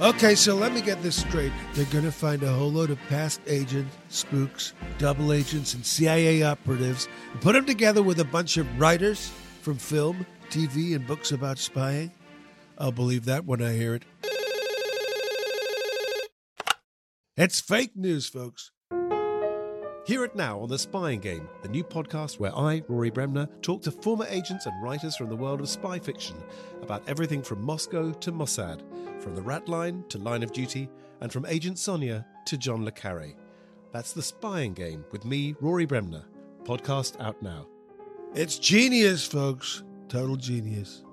Okay, so let me get this straight. They're going to find a whole load of past agents, spooks, double agents, and CIA operatives, and put them together with a bunch of writers from film, TV, and books about spying. I'll believe that when I hear it. It's fake news, folks. Hear it now on The Spying Game, the new podcast where I, Rory Bremner, talk to former agents and writers from the world of spy fiction about everything from Moscow to Mossad, from the Rat Line to Line of Duty, and from Agent Sonia to John Le Carré. That's The Spying Game with me, Rory Bremner. Podcast out now. It's genius, folks. Total genius.